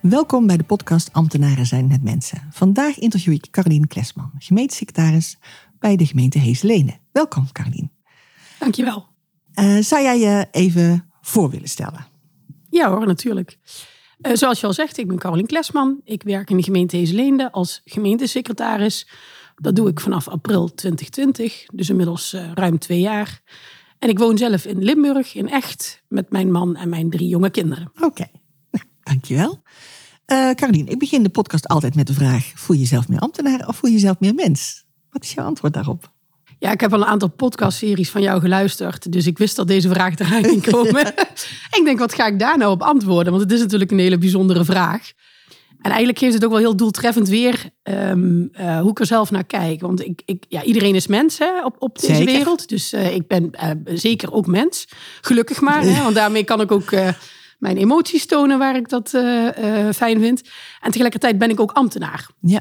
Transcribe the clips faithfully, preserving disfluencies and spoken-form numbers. Welkom bij de podcast Ambtenaren zijn net mensen. Vandaag interview ik Caroline Klesman, gemeentesecretaris bij de gemeente Heeze-Leende. Welkom, Caroline. Dankjewel. Uh, zou jij je even voor willen stellen? Ja hoor, natuurlijk. Uh, zoals je al zegt, ik ben Caroline Klesman. Ik werk in de gemeente Heeze-Leende als gemeentesecretaris. Dat doe ik vanaf april twintig twintig, dus inmiddels uh, ruim twee jaar. En ik woon zelf in Limburg, in Echt, met mijn man en mijn drie jonge kinderen. Oké, okay. Nou, dankjewel. Uh, Caroline, ik begin de podcast altijd met de vraag: voel je jezelf meer ambtenaar of voel je jezelf meer mens? Wat is jouw antwoord daarop? Ja, ik heb al een aantal podcastseries van jou geluisterd, dus ik wist dat deze vraag eraan ging komen. Ja. En ik denk, wat ga ik daar nou op antwoorden? Want het is natuurlijk een hele bijzondere vraag. En eigenlijk geeft het ook wel heel doeltreffend weer um, uh, hoe ik er zelf naar kijk. Want ik, ik, ja, iedereen is mens, hè, op, op deze zeker. wereld. Dus uh, ik ben uh, zeker ook mens. Gelukkig maar, hè, want daarmee kan ik ook... Uh, Mijn emoties tonen waar ik dat uh, uh, fijn vind. En tegelijkertijd ben ik ook ambtenaar. Ja.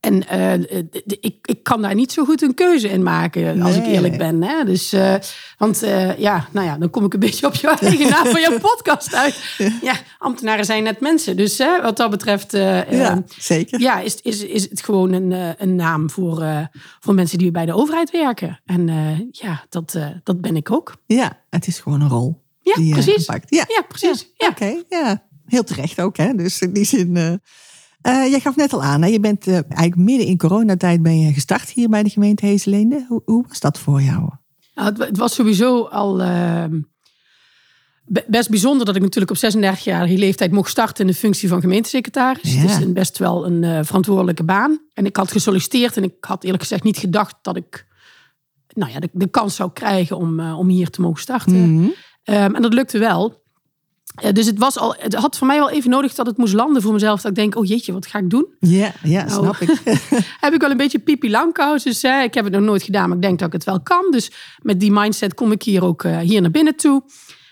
En uh, d- ik, ik kan daar niet zo goed een keuze in maken, als nee. ik eerlijk ben. Hè? Dus, uh, want uh, ja, nou ja, dan kom ik een beetje op jouw eigen naam van jouw podcast uit. Ja, ambtenaren zijn net mensen. Dus uh, wat dat betreft uh, ja, zeker. Uh, ja, is, is, is het gewoon een, uh, een naam voor, uh, voor mensen die bij de overheid werken. En uh, ja, dat, uh, dat ben ik ook. Ja, het is gewoon een rol. Ja, die, precies. Uh, ja. ja, precies. Ja. Oké, okay, ja. Heel terecht ook, hè. Dus in die zin... Uh... Uh, jij gaf net al aan, hè? Je bent uh, eigenlijk midden in coronatijd ben je gestart hier bij de gemeente Heeze-Leende. Hoe, hoe was dat voor jou? Nou, het, het was sowieso al uh, best bijzonder dat ik natuurlijk op zesendertigjarige leeftijd mocht starten in de functie van gemeentesecretaris. Ja. Dus een, best wel een uh, verantwoordelijke baan. En ik had gesolliciteerd en ik had eerlijk gezegd niet gedacht dat ik nou ja, de, de kans zou krijgen om, uh, om hier te mogen starten. Mm-hmm. Um, en dat lukte wel. Uh, dus het, was al, het had voor mij wel even nodig dat het moest landen voor mezelf. Dat ik denk, oh jeetje, wat ga ik doen? Ja, yeah, yeah, nou, snap ik. Heb ik wel een beetje Pipi Langkous. Dus hè, ik heb het nog nooit gedaan, maar ik denk dat ik het wel kan. Dus met die mindset kom ik hier ook uh, hier naar binnen toe.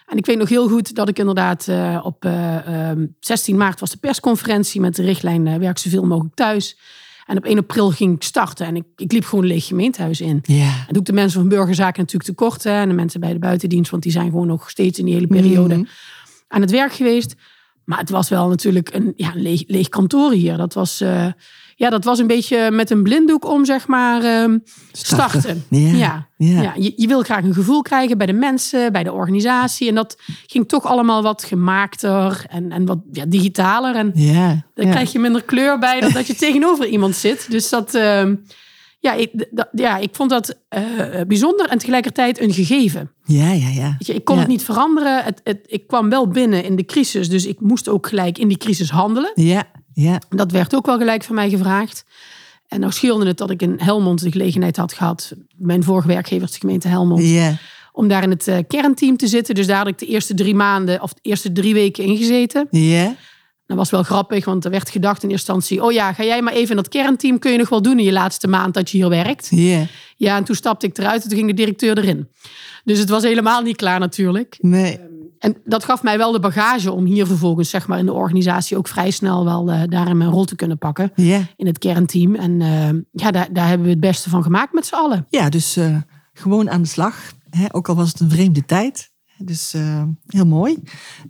En ik weet nog heel goed dat ik inderdaad uh, op uh, um, zestien maart was de persconferentie met de richtlijn uh, werk zoveel mogelijk thuis. En op één april ging ik starten. En ik, ik liep gewoon een leeg gemeentehuis in. Yeah. En doe ik de mensen van burgerzaken natuurlijk tekort. En de mensen bij de buitendienst. Want die zijn gewoon nog steeds in die hele periode mm-hmm. aan het werk geweest. Maar het was wel natuurlijk een, ja, een leeg, leeg kantoor hier. Dat was, uh, ja, dat was een beetje met een blinddoek om, zeg maar, um, starten. starten. Yeah. Ja. Yeah. Ja. Je, je wil graag een gevoel krijgen bij de mensen, bij de organisatie. En dat ging toch allemaal wat gemaakter en, en wat ja, digitaler. En yeah. dan yeah. krijg je minder kleur bij dan dat je tegenover iemand zit. Dus dat, um, ja, ik, dat, ja, ik vond dat uh, bijzonder en tegelijkertijd een gegeven. Ja, ja, ja. Weet je, ik kon ja. het niet veranderen. Het, het, ik kwam wel binnen in de crisis, dus ik moest ook gelijk in die crisis handelen. Ja. Ja. Dat werd ook wel gelijk van mij gevraagd. En nou scheelde het dat ik in Helmond de gelegenheid had gehad. Mijn vorige werkgever is de gemeente Helmond. Yeah. Om daar in het uh, kernteam te zitten. Dus daar had ik de eerste drie maanden of de eerste drie weken ingezeten. Yeah. Dat was wel grappig, want er werd gedacht in eerste instantie... oh ja, ga jij maar even in dat kernteam, kun je nog wel doen in je laatste maand dat je hier werkt. Yeah. Ja, en toen stapte ik eruit en toen ging de directeur erin. Dus het was helemaal niet klaar natuurlijk. Nee. En dat gaf mij wel de bagage om hier vervolgens zeg maar in de organisatie ook vrij snel wel uh, daarin mijn rol te kunnen pakken. Yeah. In het kernteam. En uh, ja, daar, daar hebben we het beste van gemaakt met z'n allen. Ja, dus uh, gewoon aan de slag. Hè? Ook al was het een vreemde tijd. Dus uh, heel mooi.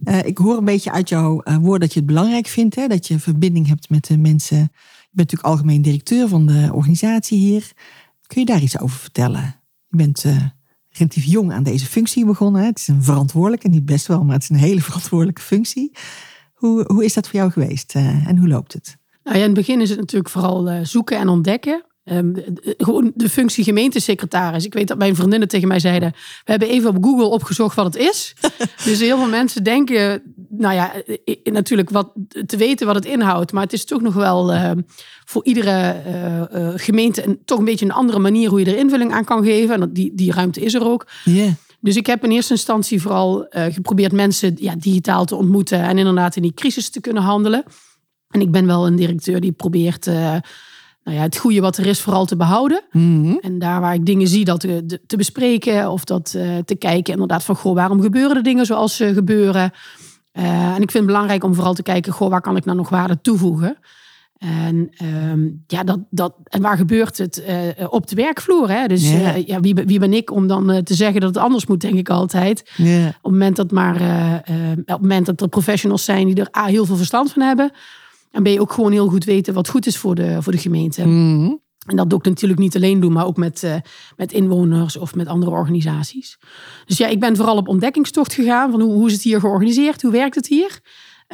Uh, ik hoor een beetje uit jouw uh, woord dat je het belangrijk vindt. Hè? Dat je verbinding hebt met de mensen. Je bent natuurlijk algemeen directeur van de organisatie hier. Kun je daar iets over vertellen? Je bent... Uh, relatief jong aan deze functie begonnen. Het is een verantwoordelijke, niet best wel, maar het is een hele verantwoordelijke functie. Hoe, hoe is dat voor jou geweest uh, en hoe loopt het? Nou ja, in het begin is het natuurlijk vooral uh, zoeken en ontdekken. Um, de, gewoon de functie gemeentesecretaris. Ik weet dat mijn vriendinnen tegen mij zeiden... we hebben even op Google opgezocht wat het is. Dus heel veel mensen denken nou ja, natuurlijk wat te weten wat het inhoudt. Maar het is toch nog wel uh, voor iedere uh, uh, gemeente een, toch een beetje een andere manier hoe je er invulling aan kan geven. En die, die ruimte is er ook. Yeah. Dus ik heb in eerste instantie vooral uh, geprobeerd mensen ja, digitaal te ontmoeten. En inderdaad in die crisis te kunnen handelen. En ik ben wel een directeur die probeert uh, nou ja, het goede wat er is vooral te behouden. Mm-hmm. En daar waar ik dingen zie dat te, te bespreken of dat uh, te kijken. Inderdaad van goh, waarom gebeuren de dingen zoals ze gebeuren? Uh, en ik vind het belangrijk om vooral te kijken, goh, waar kan ik nou nog waarde toevoegen? En, um, ja, dat, dat, en waar gebeurt het? Uh, op de werkvloer. Hè? Dus yeah. uh, ja, wie, wie ben ik om dan uh, te zeggen dat het anders moet, denk ik altijd. Yeah. Op het moment dat maar, uh, uh, op het moment dat er professionals zijn die er A, heel veel verstand van hebben. En B, ook gewoon heel goed weten wat goed is voor de, voor de gemeente. Mm-hmm. En dat doe ik natuurlijk niet alleen doen, maar ook met, uh, met inwoners of met andere organisaties. Dus ja, ik ben vooral op ontdekkingstocht gegaan. Van hoe, hoe is het hier georganiseerd? Hoe werkt het hier?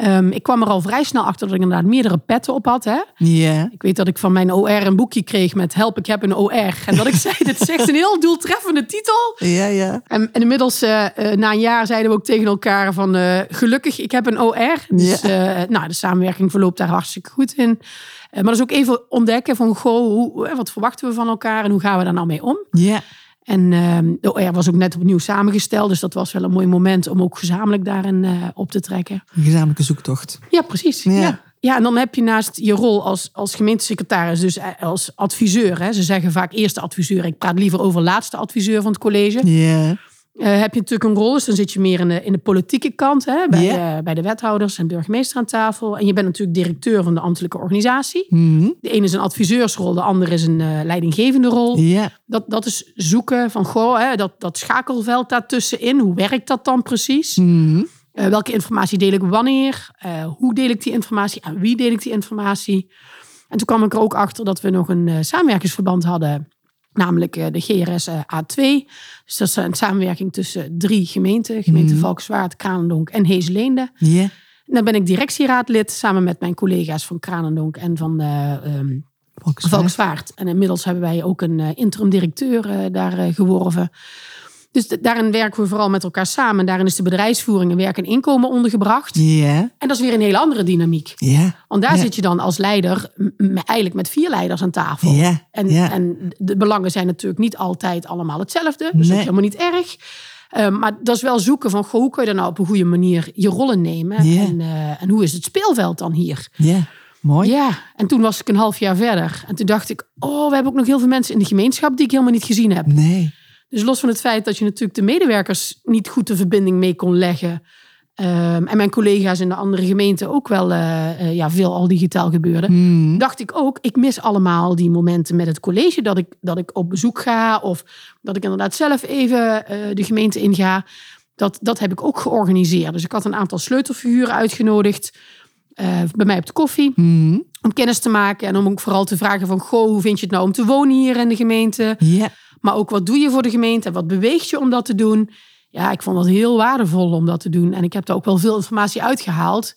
Um, ik kwam er al vrij snel achter dat ik inderdaad meerdere petten op had. Hè? Yeah. Ik weet dat ik van mijn O R een boekje kreeg met help, ik heb een O R. En dat ik zei, dit is echt een heel doeltreffende titel. Yeah, yeah. En, en inmiddels, uh, uh, na een jaar, zeiden we ook tegen elkaar van uh, gelukkig, ik heb een O R. Dus yeah. uh, nou, de samenwerking verloopt daar hartstikke goed in. Uh, maar dat is ook even ontdekken van, goh, hoe, wat verwachten we van elkaar en hoe gaan we daar nou mee om? Ja. Yeah. En de O R was ook net opnieuw samengesteld. Dus dat was wel een mooi moment om ook gezamenlijk daarin op te trekken. Een gezamenlijke zoektocht. Ja, precies. Ja. Ja. Ja, en dan heb je naast je rol als, als gemeentesecretaris, dus als adviseur. Hè. Ze zeggen vaak eerste adviseur. Ik praat liever over laatste adviseur van het college. Yeah. Uh, heb je natuurlijk een rol, dus dan zit je meer in de, in de politieke kant. Hè, bij, yeah. de, bij de wethouders en burgemeester aan tafel. En je bent natuurlijk directeur van de ambtelijke organisatie. Mm-hmm. De ene is een adviseursrol, de ander is een uh, leidinggevende rol. Yeah. Dat, dat is zoeken van, goh, hè, dat, dat schakelveld daartussenin. Hoe werkt dat dan precies? Mm-hmm. Uh, welke informatie deel ik wanneer? Uh, hoe deel ik die informatie? Aan wie deel ik die informatie? En toen kwam ik er ook achter dat we nog een uh, samenwerkingsverband hadden. Namelijk de G R S A twee. Dus dat is een samenwerking tussen drie gemeenten. Gemeente mm. Valkswaard, Kranendonk en Heeze-Leende. Yeah. Dan ben ik directieraadlid samen met mijn collega's van Kranendonk en van uh, um, Valkswaard. Valkswaard. En inmiddels hebben wij ook een uh, interim directeur uh, daar uh, geworven. Dus de, daarin werken we vooral met elkaar samen. Daarin is de bedrijfsvoering en werk en inkomen ondergebracht. Yeah. En dat is weer een hele andere dynamiek. Yeah. Want daar yeah. zit je dan als leider m- eigenlijk met vier leiders aan tafel. Yeah. En, yeah. en de belangen zijn natuurlijk niet altijd allemaal hetzelfde. Dus nee. Dat is helemaal niet erg. Uh, maar dat is wel zoeken van, goh, hoe kun je dan nou op een goede manier je rollen nemen? Yeah. En, uh, en hoe is het speelveld dan hier? Ja. Yeah. Mooi. Ja, en toen was ik een half jaar verder. En toen dacht ik, oh, we hebben ook nog heel veel mensen in de gemeenschap die ik helemaal niet gezien heb. Nee. Dus los van het feit dat je natuurlijk de medewerkers niet goed de verbinding mee kon leggen. Um, en mijn collega's in de andere gemeenten ook wel uh, uh, ja, veel al digitaal gebeurde. Mm. Dacht ik ook, ik mis allemaal die momenten met het college. Dat ik, dat ik op bezoek ga of dat ik inderdaad zelf even uh, de gemeente inga. Dat, dat heb ik ook georganiseerd. Dus ik had een aantal sleutelfiguren uitgenodigd. Uh, bij mij op de koffie. Mm. Om kennis te maken en om ook vooral te vragen van, goh, hoe vind je het nou om te wonen hier in de gemeente? Ja. Yeah. Maar ook wat doe je voor de gemeente? Wat beweegt je om dat te doen? Ja, ik vond dat heel waardevol om dat te doen. En ik heb daar ook wel veel informatie uitgehaald.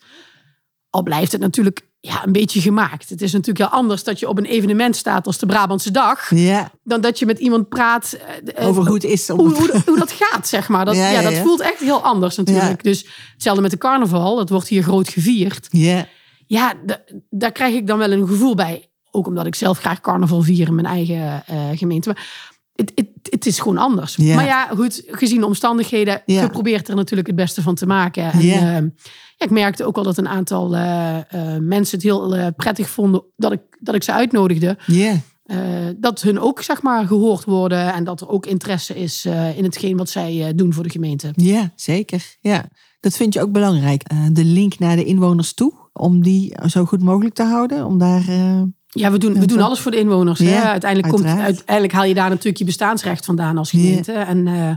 Al blijft het natuurlijk ja, een beetje gemaakt. Het is natuurlijk heel anders dat je op een evenement staat als de Brabantse Dag. Ja. Dan dat je met iemand praat. Eh, Over hoe het is. Om... Hoe, hoe, hoe dat gaat, zeg maar. Dat, ja, ja, ja, dat ja. voelt echt heel anders natuurlijk. Ja. Dus hetzelfde met de carnaval. Dat wordt hier groot gevierd. Ja, ja d- daar krijg ik dan wel een gevoel bij. Ook omdat ik zelf graag carnaval vier in mijn eigen uh, gemeente. Maar, Het, het, het is gewoon anders. Yeah. Maar ja, goed, gezien de omstandigheden, yeah. geprobeerd er natuurlijk het beste van te maken. En, yeah. uh, ja, ik merkte ook al dat een aantal uh, uh, mensen het heel uh, prettig vonden dat ik, dat ik ze uitnodigde. Yeah. Uh, dat hun ook, zeg maar, gehoord worden en dat er ook interesse is uh, in hetgeen wat zij uh, doen voor de gemeente. Ja, yeah, zeker. Ja. Dat vind je ook belangrijk. Uh, de link naar de inwoners toe, om die zo goed mogelijk te houden, om daar... Uh... Ja, we doen, we doen alles voor de inwoners. Ja, hè? Uiteindelijk, komt, uiteindelijk haal je daar natuurlijk je bestaansrecht vandaan als gemeente. Ja. En uh,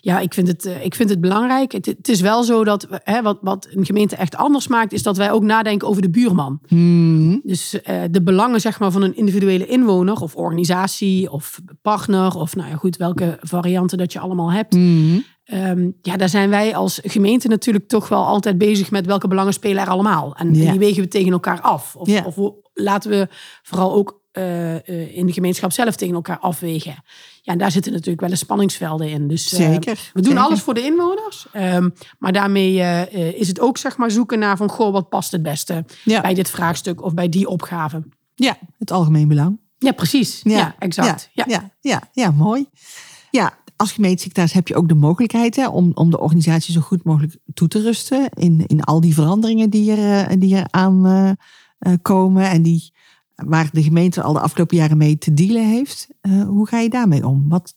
ja, ik vind het, uh, ik vind het belangrijk. Het, het is wel zo dat hè, wat, wat een gemeente echt anders maakt, is dat wij ook nadenken over de buurman. Hmm. Dus uh, de belangen zeg maar, van een individuele inwoner of organisatie of partner of nou ja, goed, welke varianten dat je allemaal hebt. Hmm. Um, ja, daar zijn wij als gemeente natuurlijk toch wel altijd bezig met welke belangen spelen er allemaal. En, ja. en die wegen we tegen elkaar af. Of, ja. of laten we vooral ook uh, uh, in de gemeenschap zelf tegen elkaar afwegen. Ja, en daar zitten natuurlijk wel eens spanningsvelden in. Dus, uh, zeker. We doen zeker. alles voor de inwoners. Um, maar daarmee uh, is het ook zeg maar zoeken naar van, goh, wat past het beste ja. bij dit vraagstuk of bij die opgave. Ja, het algemeen belang. Ja, precies. Ja, ja exact. Ja, ja. Ja, ja, ja, mooi. Ja, als gemeentesecretaris heb je ook de mogelijkheid hè, om, om de organisatie zo goed mogelijk toe te rusten. In, in al die veranderingen die er, die er aan uh, komen en die, waar de gemeente al de afgelopen jaren mee te dealen heeft. Uh, hoe ga je daarmee om? Wat,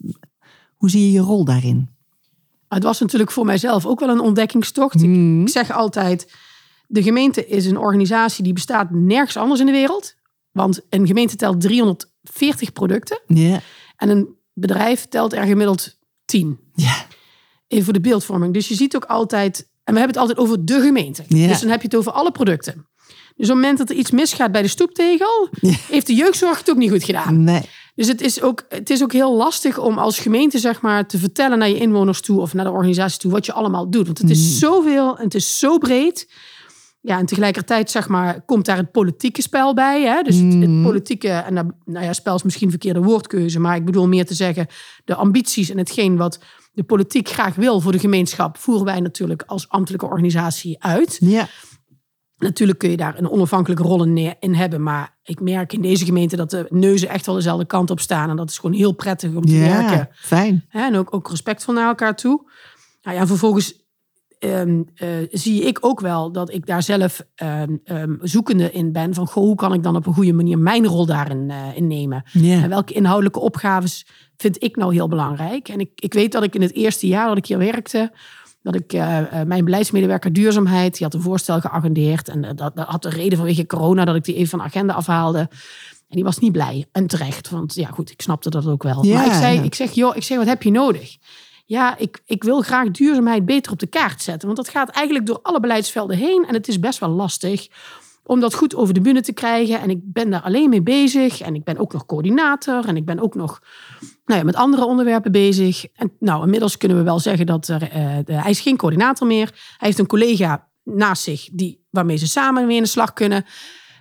hoe zie je je rol daarin? Het was natuurlijk voor mijzelf ook wel een ontdekkingstocht. Mm. Ik zeg altijd, de gemeente is een organisatie die bestaat nergens anders in de wereld. Want een gemeente telt driehonderdveertig producten. Yeah. En een bedrijf telt er gemiddeld tien. Yeah. Even voor de beeldvorming. Dus je ziet ook altijd... En we hebben het altijd over de gemeente. Yeah. Dus dan heb je het over alle producten. Dus op het moment dat er iets misgaat bij de stoeptegel... Yeah. heeft de jeugdzorg het ook niet goed gedaan. Nee. Dus het is, ook, het is ook heel lastig om als gemeente zeg maar, te vertellen naar je inwoners toe... of naar de organisatie toe wat je allemaal doet. Want het is mm. zoveel en het is zo breed... Ja, en tegelijkertijd zeg maar, komt daar het politieke spel bij. Hè? Dus het, het politieke, en nou ja, spel is misschien verkeerde woordkeuze... maar ik bedoel meer te zeggen... de ambities en hetgeen wat de politiek graag wil voor de gemeenschap... voeren wij natuurlijk als ambtelijke organisatie uit. Ja. Natuurlijk kun je daar een onafhankelijke rol in hebben... maar ik merk in deze gemeente dat de neuzen echt wel dezelfde kant op staan... en dat is gewoon heel prettig om te ja, werken. Fijn. En ook, ook respectvol naar elkaar toe. Nou ja, vervolgens... Um, uh, zie ik ook wel dat ik daar zelf um, um, zoekende in ben... van goh, hoe kan ik dan op een goede manier mijn rol daarin uh, in nemen? Yeah. En welke inhoudelijke opgaves vind ik nou heel belangrijk? En ik, ik weet dat ik in het eerste jaar dat ik hier werkte... dat ik uh, uh, mijn beleidsmedewerker duurzaamheid... die had een voorstel geagendeerd... en uh, dat, dat had een reden vanwege corona... dat ik die even van de agenda afhaalde. En die was niet blij en terecht. Want ja goed, ik snapte dat ook wel. Yeah. Maar ik, zei, ik, zeg, joh, ik zeg, wat heb je nodig? Ja, ik, ik wil graag duurzaamheid beter op de kaart zetten. Want dat gaat eigenlijk door alle beleidsvelden heen. En het is best wel lastig om dat goed over de bühne te krijgen. En ik ben daar alleen mee bezig. En ik ben ook nog coördinator. En ik ben ook nog nou ja, met andere onderwerpen bezig. En nou, inmiddels kunnen we wel zeggen dat er, uh, de, hij is geen coördinator meer. Hij heeft een collega naast zich die, waarmee ze samen weer in de slag kunnen.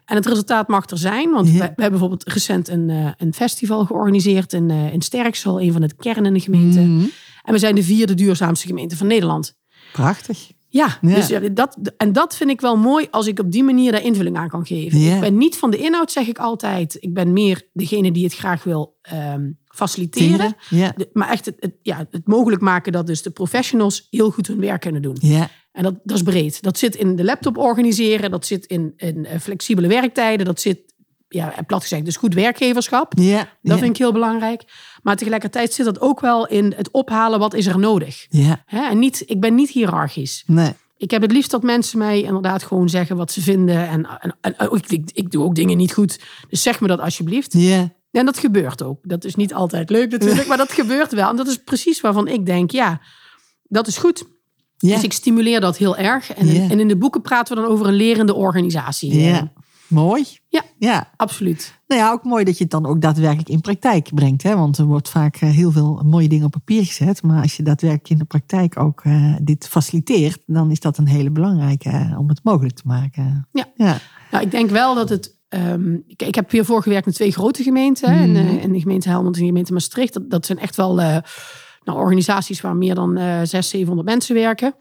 En het resultaat mag er zijn. Want ja. we, we hebben bijvoorbeeld recent een, uh, een festival georganiseerd in, uh, in Sterksel. Een van de kernen in de gemeente. Mm-hmm. En we zijn de vierde duurzaamste gemeente van Nederland. Prachtig. Ja, ja. Dus dat, en dat vind ik wel mooi als ik op die manier daar invulling aan kan geven. Ja. Ik ben niet van de inhoud, zeg ik altijd. Ik ben meer degene die het graag wil um, faciliteren. Ja. De, maar echt het, het, ja, het mogelijk maken dat dus de professionals heel goed hun werk kunnen doen. Ja. En dat, dat is breed. Dat zit in de laptop organiseren. Dat zit in, in flexibele werktijden. Dat zit... Ja, plat gezegd, dus goed werkgeverschap. Yeah, dat yeah. vind ik heel belangrijk. Maar tegelijkertijd zit dat ook wel in het ophalen wat is er nodig. Yeah. He, en niet, ik ben niet hiërarchisch. Nee. Ik heb het liefst dat mensen mij inderdaad gewoon zeggen wat ze vinden. En, en, en ik, ik, ik doe ook dingen niet goed. Dus zeg me dat alsjeblieft. Yeah. En dat gebeurt ook. Dat is niet altijd leuk natuurlijk, maar dat gebeurt wel. En dat is precies waarvan ik denk, ja, dat is goed. Yeah. Dus ik stimuleer dat heel erg. En, yeah. en in de boeken praten we dan over een lerende organisatie. Ja. Yeah. Mooi. Ja, ja, absoluut. Nou ja, ook mooi dat je het dan ook daadwerkelijk in praktijk brengt. Hè? Want er wordt vaak heel veel mooie dingen op papier gezet. Maar als je daadwerkelijk in de praktijk ook uh, dit faciliteert... dan is dat een hele belangrijke uh, om het mogelijk te maken. Ja, ja. Nou, ik denk wel dat het... Um, ik, ik heb hiervoor gewerkt met twee grote gemeenten. Mm. En, uh, en de gemeente Helmond en de gemeente Maastricht. Dat, dat zijn echt wel uh, nou, organisaties waar meer dan uh, zeshonderd, zevenhonderd mensen werken.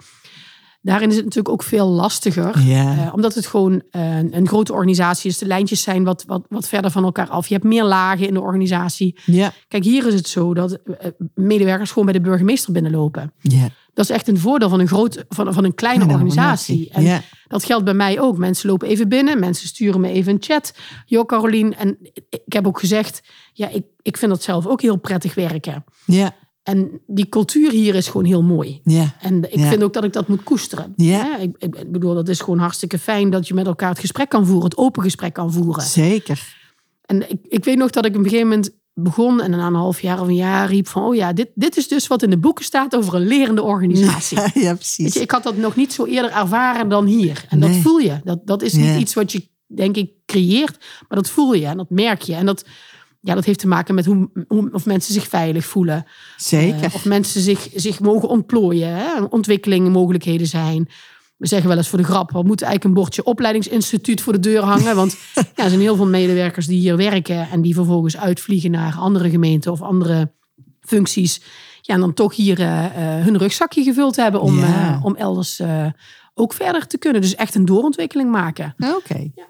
Daarin is het natuurlijk ook veel lastiger. Yeah. Uh, omdat het gewoon uh, een grote organisatie is. De lijntjes zijn wat, wat, wat verder van elkaar af. Je hebt meer lagen in de organisatie. Yeah. Kijk, hier is het zo dat uh, medewerkers gewoon bij de burgemeester binnenlopen. Yeah. Dat is echt een voordeel van een, groot, van, van een kleine ja, organisatie. En yeah. dat geldt bij mij ook. Mensen lopen even binnen. Mensen sturen me even een chat. Jo, Caroline. En ik heb ook gezegd, ja, ik, ik vind dat zelf ook heel prettig werken. Ja. Yeah. En die cultuur hier is gewoon heel mooi. Yeah, en ik yeah. vind ook dat ik dat moet koesteren. Yeah. Ja, ik, ik bedoel, dat is gewoon hartstikke fijn dat je met elkaar het gesprek kan voeren. Het open gesprek kan voeren. Zeker. En ik, ik weet nog dat ik op een gegeven moment begon... en na een half jaar of een jaar riep van... oh ja, dit, dit is dus wat in de boeken staat over een lerende organisatie. Ja, ja precies. Weet je, ik had dat nog niet zo eerder ervaren dan hier. En nee. dat voel je. Dat, dat is niet yeah. iets wat je, denk ik, creëert. Maar dat voel je en dat merk je. En dat... Ja, dat heeft te maken met hoe, hoe of mensen zich veilig voelen. Zeker. Uh, of mensen zich, zich mogen ontplooien. Hè? Ontwikkelingen, mogelijkheden zijn. We zeggen wel eens voor de grap, we moeten eigenlijk een bordje opleidingsinstituut voor de deur hangen. Want ja, er zijn heel veel medewerkers die hier werken en die vervolgens uitvliegen naar andere gemeenten of andere functies. Ja, en dan toch hier uh, uh, hun rugzakje gevuld hebben om, ja. uh, om elders uh, ook verder te kunnen. Dus echt een doorontwikkeling maken. Oké. Okay. Ja.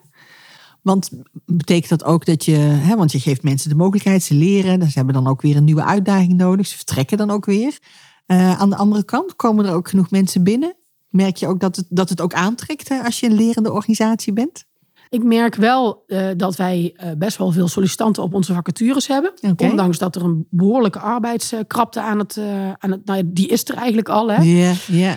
Want betekent dat ook dat je... Hè, want je geeft mensen de mogelijkheid, ze leren. Ze hebben dan ook weer een nieuwe uitdaging nodig. Ze vertrekken dan ook weer. Uh, aan de andere kant komen er ook genoeg mensen binnen. Merk je ook dat het, dat het ook aantrekt hè, als je een lerende organisatie bent? Ik merk wel uh, dat wij uh, best wel veel sollicitanten op onze vacatures hebben. Okay. Ondanks dat er een behoorlijke arbeidskrapte aan het... Uh, aan het nou, die is er eigenlijk al, hè? Ja, yeah, ja. Yeah.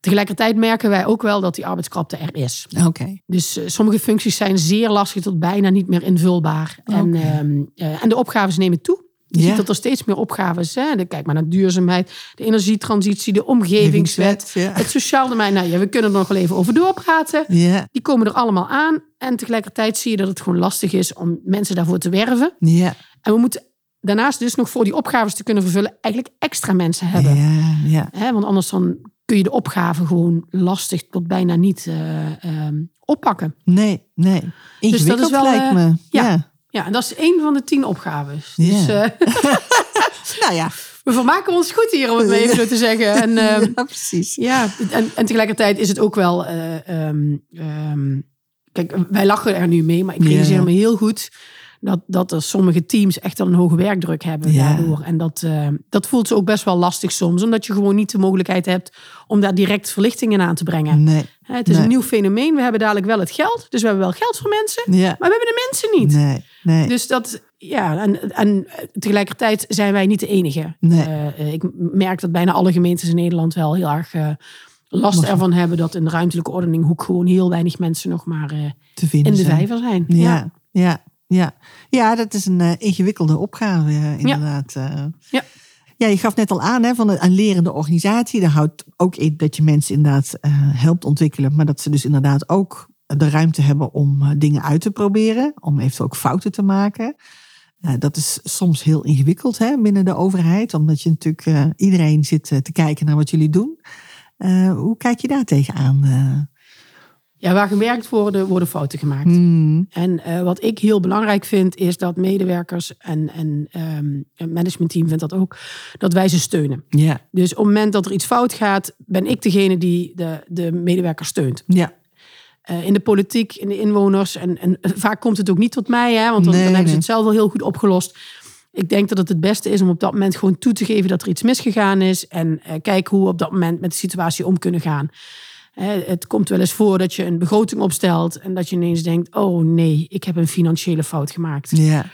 Tegelijkertijd merken wij ook wel dat die arbeidskrapte er is. Okay. Dus uh, sommige functies zijn zeer lastig tot bijna niet meer invulbaar. Okay. En, uh, uh, en de opgaves nemen toe. Je ja. ziet dat er steeds meer opgaves zijn. Kijk maar naar duurzaamheid, de energietransitie, de omgevingswet, ja. het sociaal domein. Nou ja, we kunnen er nog wel even over doorpraten. Ja. Die komen er allemaal aan. En tegelijkertijd zie je dat het gewoon lastig is om mensen daarvoor te werven. Ja. En we moeten daarnaast dus nog voor die opgaves te kunnen vervullen eigenlijk extra mensen hebben. Ja. Ja. He, want anders dan... kun je de opgave gewoon lastig tot bijna niet uh, um, oppakken. Nee, nee. Dus dat is wel, lijkt uh, me. Ja, ja. ja, en dat is één van de tien opgaves. Yeah. Dus, uh, nou ja. We vermaken ons goed hier, om het mee even zo te zeggen. En, uh, ja, precies. Ja, en, en tegelijkertijd is het ook wel... Uh, um, um, kijk, wij lachen er nu mee, maar ik realiseer yeah. me heel goed... Dat, dat er sommige teams echt wel een hoge werkdruk hebben ja. daardoor. En dat, uh, dat voelt ze ook best wel lastig soms. Omdat je gewoon niet de mogelijkheid hebt om daar direct verlichting in aan te brengen. Nee, het is nee. een nieuw fenomeen. We hebben dadelijk wel het geld. Dus we hebben wel geld voor mensen. Ja. Maar we hebben de mensen niet. Nee, nee. Dus dat... Ja, en, en tegelijkertijd zijn wij niet de enige. Nee. Uh, ik merk dat bijna alle gemeentes in Nederland wel heel erg... Uh, last ervan hebben dat in de ruimtelijke ordening hoek... gewoon heel weinig mensen nog maar uh, te vinden in de vijver zijn. Ja, ja. ja. Ja. ja, dat is een uh, ingewikkelde opgave uh, inderdaad. Ja. Uh, ja. ja, je gaf net al aan hè, van een, een lerende organisatie. Daar houdt ook in dat je mensen inderdaad uh, helpt ontwikkelen. Maar dat ze dus inderdaad ook de ruimte hebben om uh, dingen uit te proberen. Om eventueel ook fouten te maken. Uh, dat is soms heel ingewikkeld hè, binnen de overheid. Omdat je natuurlijk uh, iedereen zit uh, te kijken naar wat jullie doen. Uh, hoe kijk je daar tegenaan? Uh? Ja, waar gewerkt worden, worden fouten gemaakt. Mm. En uh, wat ik heel belangrijk vind, is dat medewerkers en, en um, het managementteam vindt dat ook, dat wij ze steunen. Yeah. Dus op het moment dat er iets fout gaat, ben ik degene die de, de medewerker steunt. Ja. Yeah. Uh, in de politiek, in de inwoners. En, en vaak komt het ook niet tot mij, hè, want dan, nee, dan hebben ze het zelf wel heel goed opgelost. Ik denk dat het het beste is om op dat moment gewoon toe te geven dat er iets misgegaan is. En uh, kijken hoe we op dat moment met de situatie om kunnen gaan. Het komt wel eens voor dat je een begroting opstelt... en dat je ineens denkt, oh nee, ik heb een financiële fout gemaakt. Ja.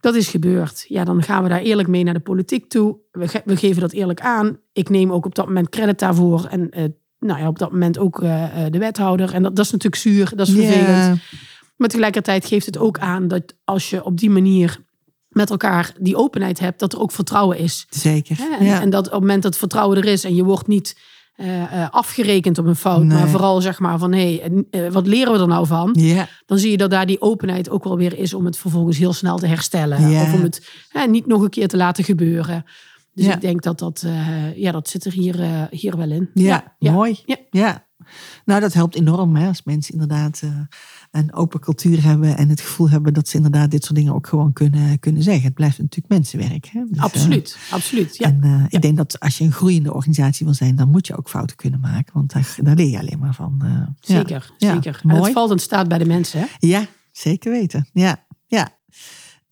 Dat is gebeurd. Ja, dan gaan we daar eerlijk mee naar de politiek toe. We, ge- we geven dat eerlijk aan. Ik neem ook op dat moment credit daarvoor. En eh, nou ja, op dat moment ook eh, de wethouder. En dat, dat is natuurlijk zuur, dat is vervelend. Ja. Maar tegelijkertijd geeft het ook aan dat als je op die manier... met elkaar die openheid hebt, dat er ook vertrouwen is. Zeker. Ja, en, ja. en dat op het moment dat vertrouwen er is en je wordt niet... Uh, afgerekend op een fout, nee. maar vooral zeg maar van hé, hey, uh, wat leren we er nou van? Yeah. Dan zie je dat daar die openheid ook wel weer is om het vervolgens heel snel te herstellen. Yeah. Of om het uh, niet nog een keer te laten gebeuren. Dus yeah. ik denk dat dat, uh, ja, dat zit er hier, uh, hier wel in. Yeah. Ja, ja, mooi. Ja. ja, nou dat helpt enorm hè, als mensen inderdaad uh, een open cultuur hebben en het gevoel hebben dat ze inderdaad dit soort dingen ook gewoon kunnen, kunnen zeggen. Het blijft natuurlijk mensenwerk. Hè? Dus, absoluut, uh, absoluut. Ja. En uh, ja. ik denk dat als je een groeiende organisatie wil zijn, dan moet je ook fouten kunnen maken. Want daar, daar leer je alleen maar van. Uh, zeker, ja. zeker. Ja, en het valt en staat bij de mensen. Hè? Ja, zeker weten. Ja, ja.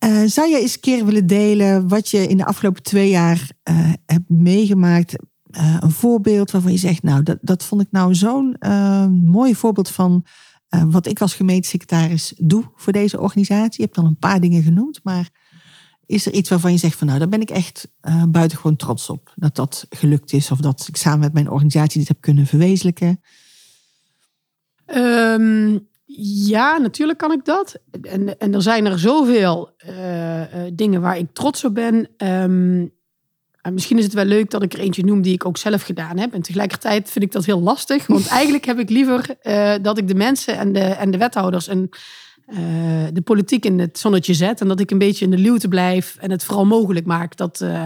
Uh, zou je eens een keer willen delen wat je in de afgelopen twee jaar uh, hebt meegemaakt? Uh, een voorbeeld waarvan je zegt, nou, dat, dat vond ik nou zo'n uh, mooi voorbeeld van... Uh, wat ik als gemeentesecretaris doe voor deze organisatie. Je hebt al een paar dingen genoemd. Maar is er iets waarvan je zegt van nou, daar ben ik echt uh, buitengewoon trots op. Dat dat gelukt is. Of dat ik samen met mijn organisatie dit heb kunnen verwezenlijken. Um, ja, natuurlijk kan ik dat. En, en er zijn er zoveel uh, dingen waar ik trots op ben. Um, en misschien is het wel leuk dat ik er eentje noem die ik ook zelf gedaan heb. En tegelijkertijd vind ik dat heel lastig. Want eigenlijk heb ik liever uh, dat ik de mensen en de, en de wethouders en uh, de politiek in het zonnetje zet. En dat ik een beetje in de luwte blijf. En het vooral mogelijk maak dat, uh,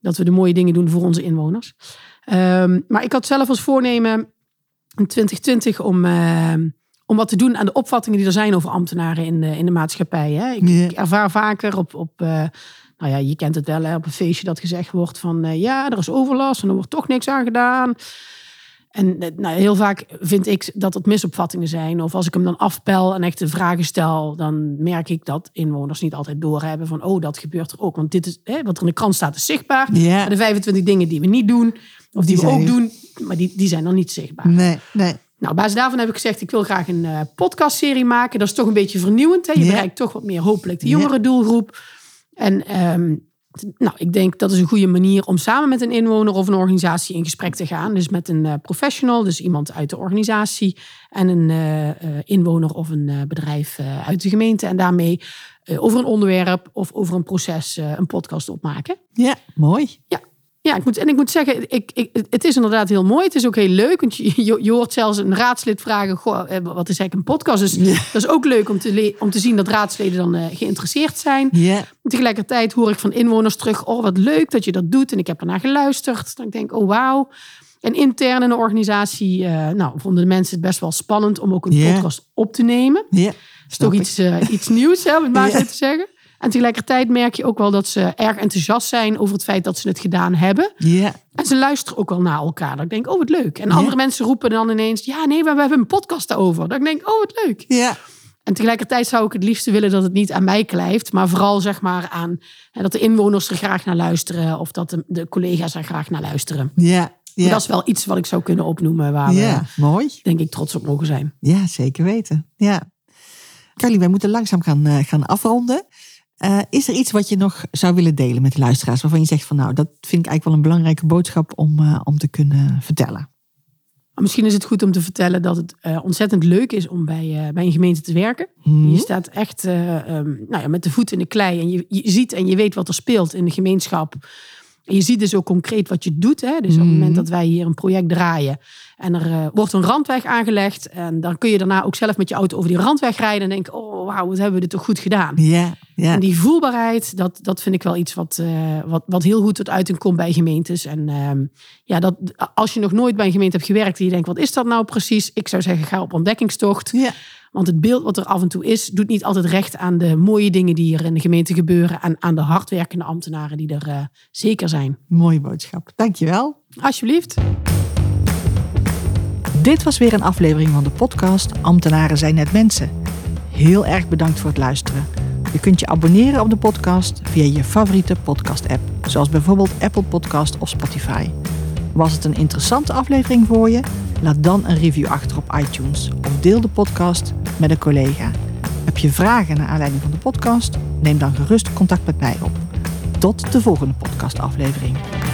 dat we de mooie dingen doen voor onze inwoners. Um, maar ik had zelf als voornemen in twintig twintig om, uh, om wat te doen aan de opvattingen die er zijn over ambtenaren in de, in de maatschappij. Hè? Ik, yeah. ik ervaar vaker op... op uh, nou ja, je kent het wel, hè, op een feestje dat gezegd wordt van... Uh, ja, er is overlast en er wordt toch niks aan gedaan. En uh, nou, heel vaak vind ik dat het misopvattingen zijn. Of als ik hem dan afpel en echt de vragen stel... dan merk ik dat inwoners niet altijd doorhebben van... oh, dat gebeurt er ook. Want dit is, hè, wat er in de krant staat is zichtbaar. Yeah. De vijfentwintig dingen die we niet doen... Of die, die we ook doen, maar die, die zijn dan niet zichtbaar. Nee, nee. Nou, op basis daarvan heb ik gezegd, ik wil graag een uh, podcastserie maken. Dat is toch een beetje vernieuwend. Hè? Je yeah. bereikt toch wat meer hopelijk de jongere yeah. doelgroep. En um, t, nou, ik denk dat is een goede manier om samen met een inwoner of een organisatie in gesprek te gaan. Dus met een uh, professional, dus iemand uit de organisatie. En een uh, uh, inwoner of een uh, bedrijf uh, uit de gemeente. En daarmee uh, over een onderwerp of over een proces uh, een podcast opmaken. Ja, yeah, mooi. Ja. Ja, ik moet, en ik moet zeggen, ik, ik, het is inderdaad heel mooi. Het is ook heel leuk, want je, je hoort zelfs een raadslid vragen... Goh, wat is eigenlijk een podcast? Dus ja. dat is ook leuk om te, le- om te zien dat raadsleden dan uh, geïnteresseerd zijn. Ja. Tegelijkertijd hoor ik van inwoners terug... oh, wat leuk dat je dat doet en ik heb ernaar geluisterd. Dan denk ik, oh wauw. En intern in de organisatie uh, nou, vonden de mensen het best wel spannend... om ook een ja. podcast op te nemen. Ja, dat is toch iets, uh, iets nieuws, hè, om het maar zo ja. te zeggen. En tegelijkertijd merk je ook wel dat ze erg enthousiast zijn... over het feit dat ze het gedaan hebben. Yeah. En ze luisteren ook wel naar elkaar. Dat ik denk, oh wat leuk. En yeah. andere mensen roepen dan ineens... ja, nee, maar we hebben een podcast daarover. Dat ik denk, oh wat leuk. Yeah. En tegelijkertijd zou ik het liefste willen dat het niet aan mij kleeft... maar vooral zeg maar aan dat de inwoners er graag naar luisteren... of dat de, de collega's er graag naar luisteren. Ja. Yeah. Ja. Dat is wel iets wat ik zou kunnen opnoemen... waar ja, we, mooi. denk ik, trots op mogen zijn. Ja, zeker weten. Ja. Caroline, wij moeten langzaam gaan, uh, gaan afronden... Uh, is er iets wat je nog zou willen delen met de luisteraars... waarvan je zegt van nou, dat vind ik eigenlijk wel een belangrijke boodschap... om, uh, om te kunnen vertellen? Misschien is het goed om te vertellen dat het uh, ontzettend leuk is... om bij, uh, bij een gemeente te werken. Mm-hmm. Je staat echt uh, um, nou ja, met de voet in de klei... en je, je ziet en je weet wat er speelt in de gemeenschap. En je ziet dus ook concreet wat je doet. Hè? Dus mm-hmm. op het moment dat wij hier een project draaien... en er uh, wordt een randweg aangelegd... en dan kun je daarna ook zelf met je auto over die randweg rijden... en denken, oh wauw, wat hebben we dit toch goed gedaan. Ja. Yeah. Ja. En die voelbaarheid, dat, dat vind ik wel iets wat, uh, wat, wat heel goed tot uiting komt bij gemeentes. En uh, ja, dat, als je nog nooit bij een gemeente hebt gewerkt en je denkt, wat is dat nou precies? Ik zou zeggen, ga op ontdekkingstocht. Ja. Want het beeld wat er af en toe is, doet niet altijd recht aan de mooie dingen die er in de gemeente gebeuren. En aan de hardwerkende ambtenaren die er uh, zeker zijn. Mooie boodschap. Dankjewel. Alsjeblieft. Dit was weer een aflevering van de podcast Ambtenaren zijn net mensen. Heel erg bedankt voor het luisteren. Je kunt je abonneren op de podcast via je favoriete podcast-app, zoals bijvoorbeeld Apple Podcast of Spotify. Was het een interessante aflevering voor je? Laat dan een review achter op iTunes of deel de podcast met een collega. Heb je vragen naar aanleiding van de podcast? Neem dan gerust contact met mij op. Tot de volgende podcastaflevering.